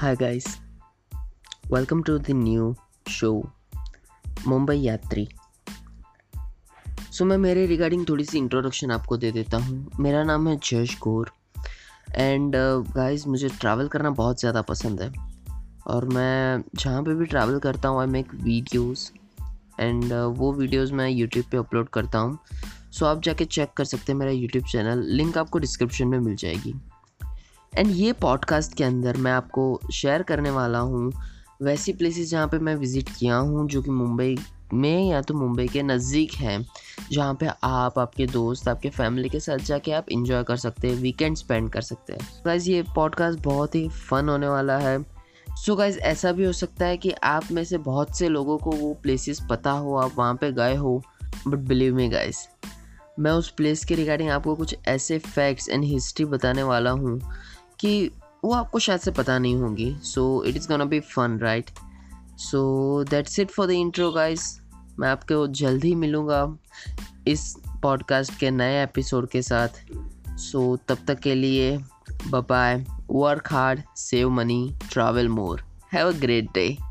Hi guys, welcome to the new show Mumbai यात्री। मैं मेरे रिगार्डिंग थोड़ी सी इंट्रोडक्शन आपको दे देता हूँ। मेरा नाम है जशगोर एंड गाइस मुझे ट्रैवल करना बहुत ज़्यादा पसंद है और मैं जहाँ पे भी ट्रैवल करता हूँ आई मेक वीडियोस एंड वो वीडियोस मैं यूट्यूब पे अपलोड करता हूँ। सो आप जाके चेक कर सकते हैं मेरा यूट्यूब चैनल, लिंक आपको डिस्क्रिप्शन में मिल जाएगी। एंड ये पॉडकास्ट के अंदर मैं आपको शेयर करने वाला हूँ वैसी प्लेसेस जहाँ पे मैं विज़िट किया हूँ जो कि मुंबई में या तो मुंबई के नज़दीक हैं, जहाँ पे आप आपके दोस्त आपके फैमिली के साथ जाके आप इंजॉय कर सकते हैं, वीकेंड स्पेंड कर सकते हैं। गाइज़ ये पॉडकास्ट बहुत ही फन होने वाला है। सो गाइज़ ऐसा भी हो सकता है कि आप में से बहुत से लोगों को वो प्लेसेस पता हो, आप वहाँ पे गए हो, बट बिलीव मी गाइज़ मैं उस प्लेस के रिगार्डिंग आपको कुछ ऐसे फैक्ट्स एंड हिस्ट्री बताने वाला हूँ कि वो आपको शायद से पता नहीं होंगी। So it is gonna be fun right. So that's it for the intro guys. मैं आपको जल्द ही मिलूँगा इस पॉडकास्ट के नए एपिसोड के साथ। सो तब तक के लिए bye bye. Work hard, save money, travel more, have a great day.